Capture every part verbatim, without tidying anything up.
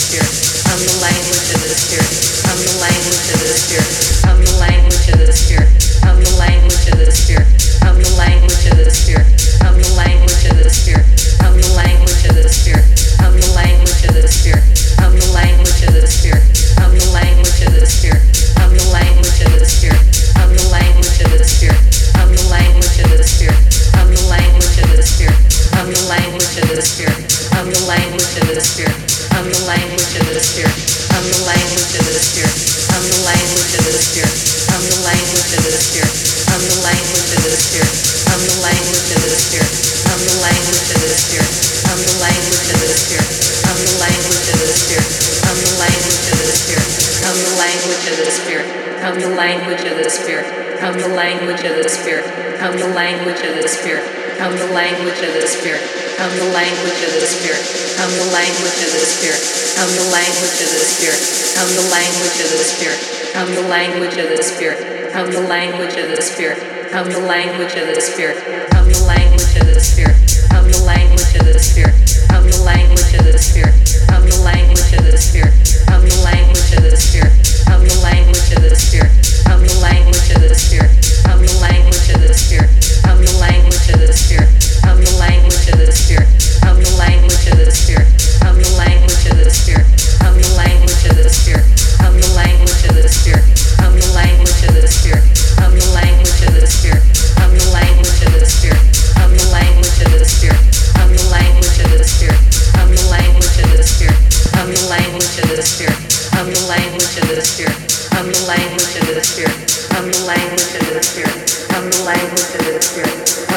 I'm the language of the spirit. I'm the language of the spirit. I'm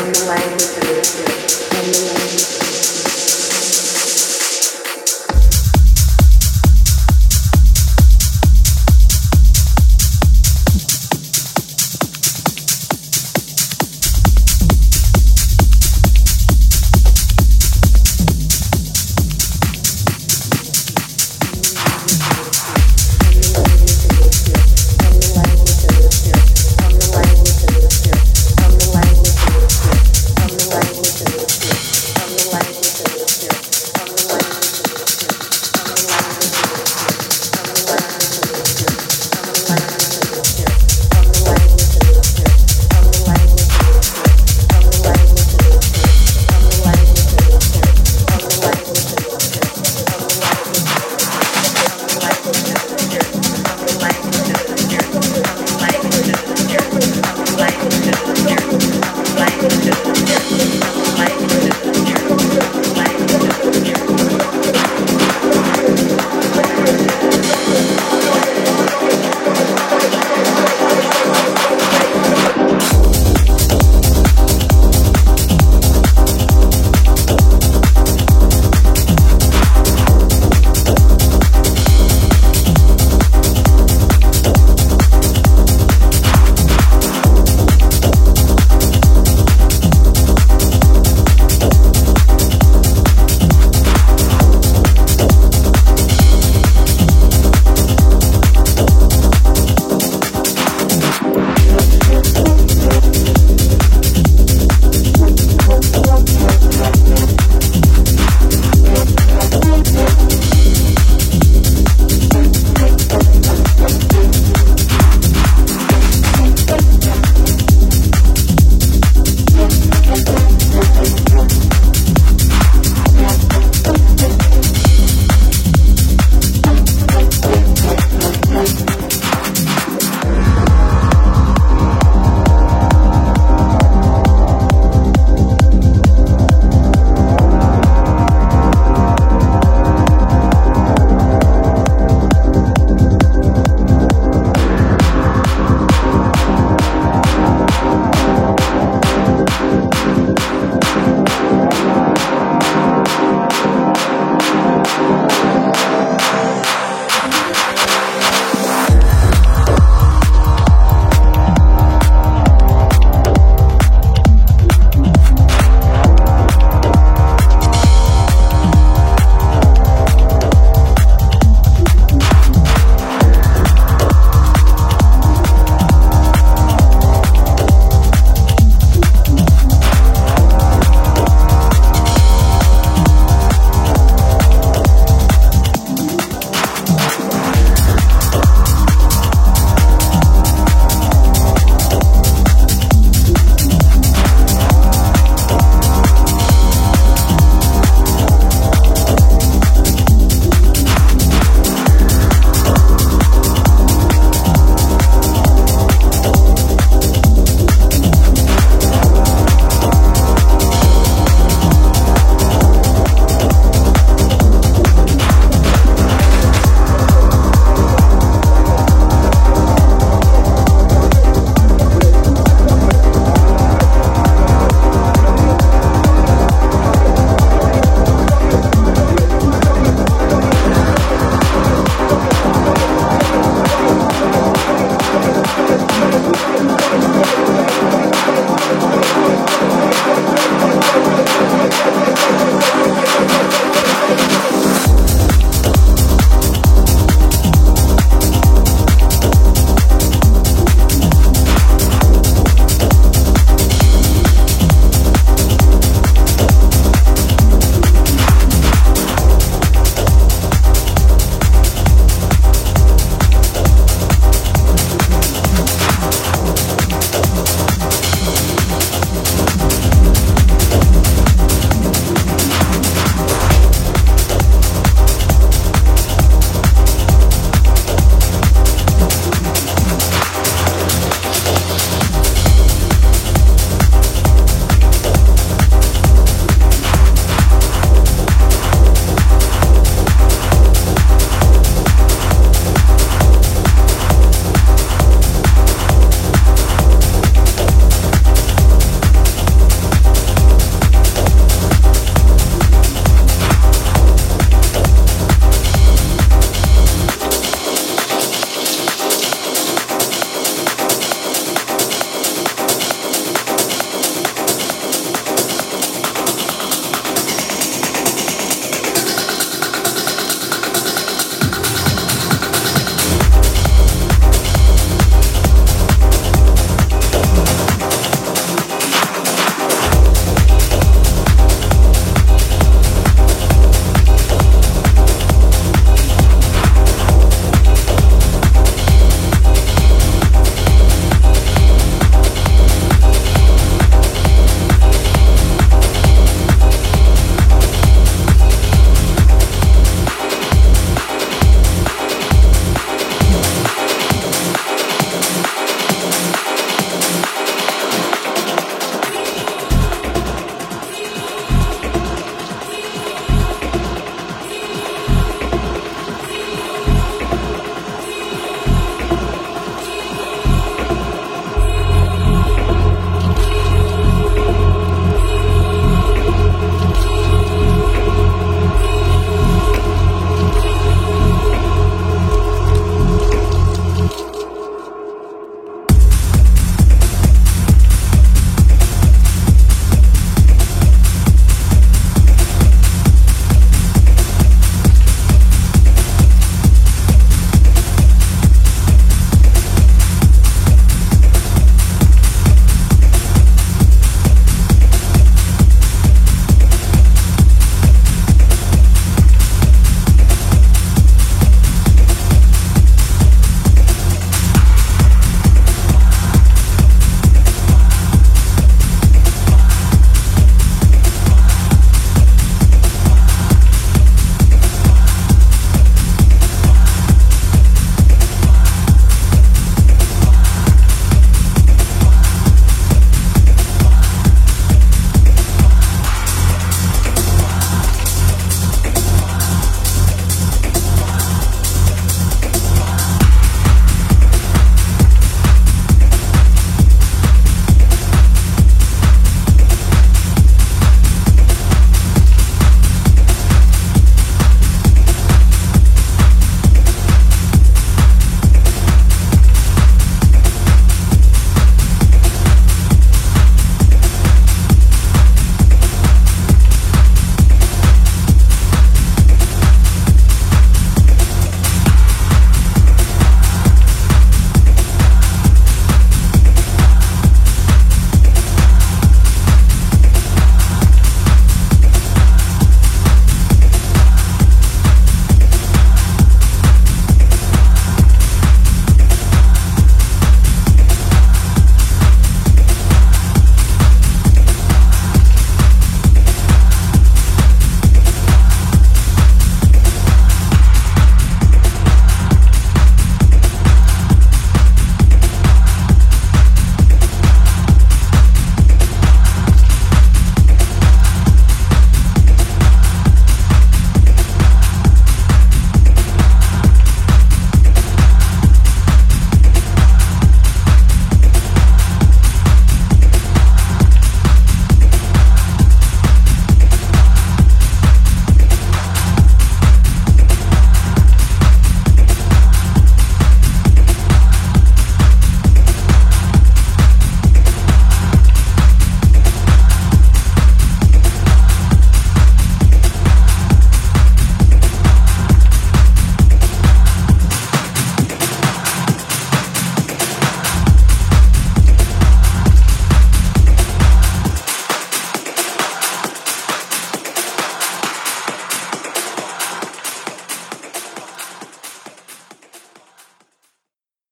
the language of the spirit.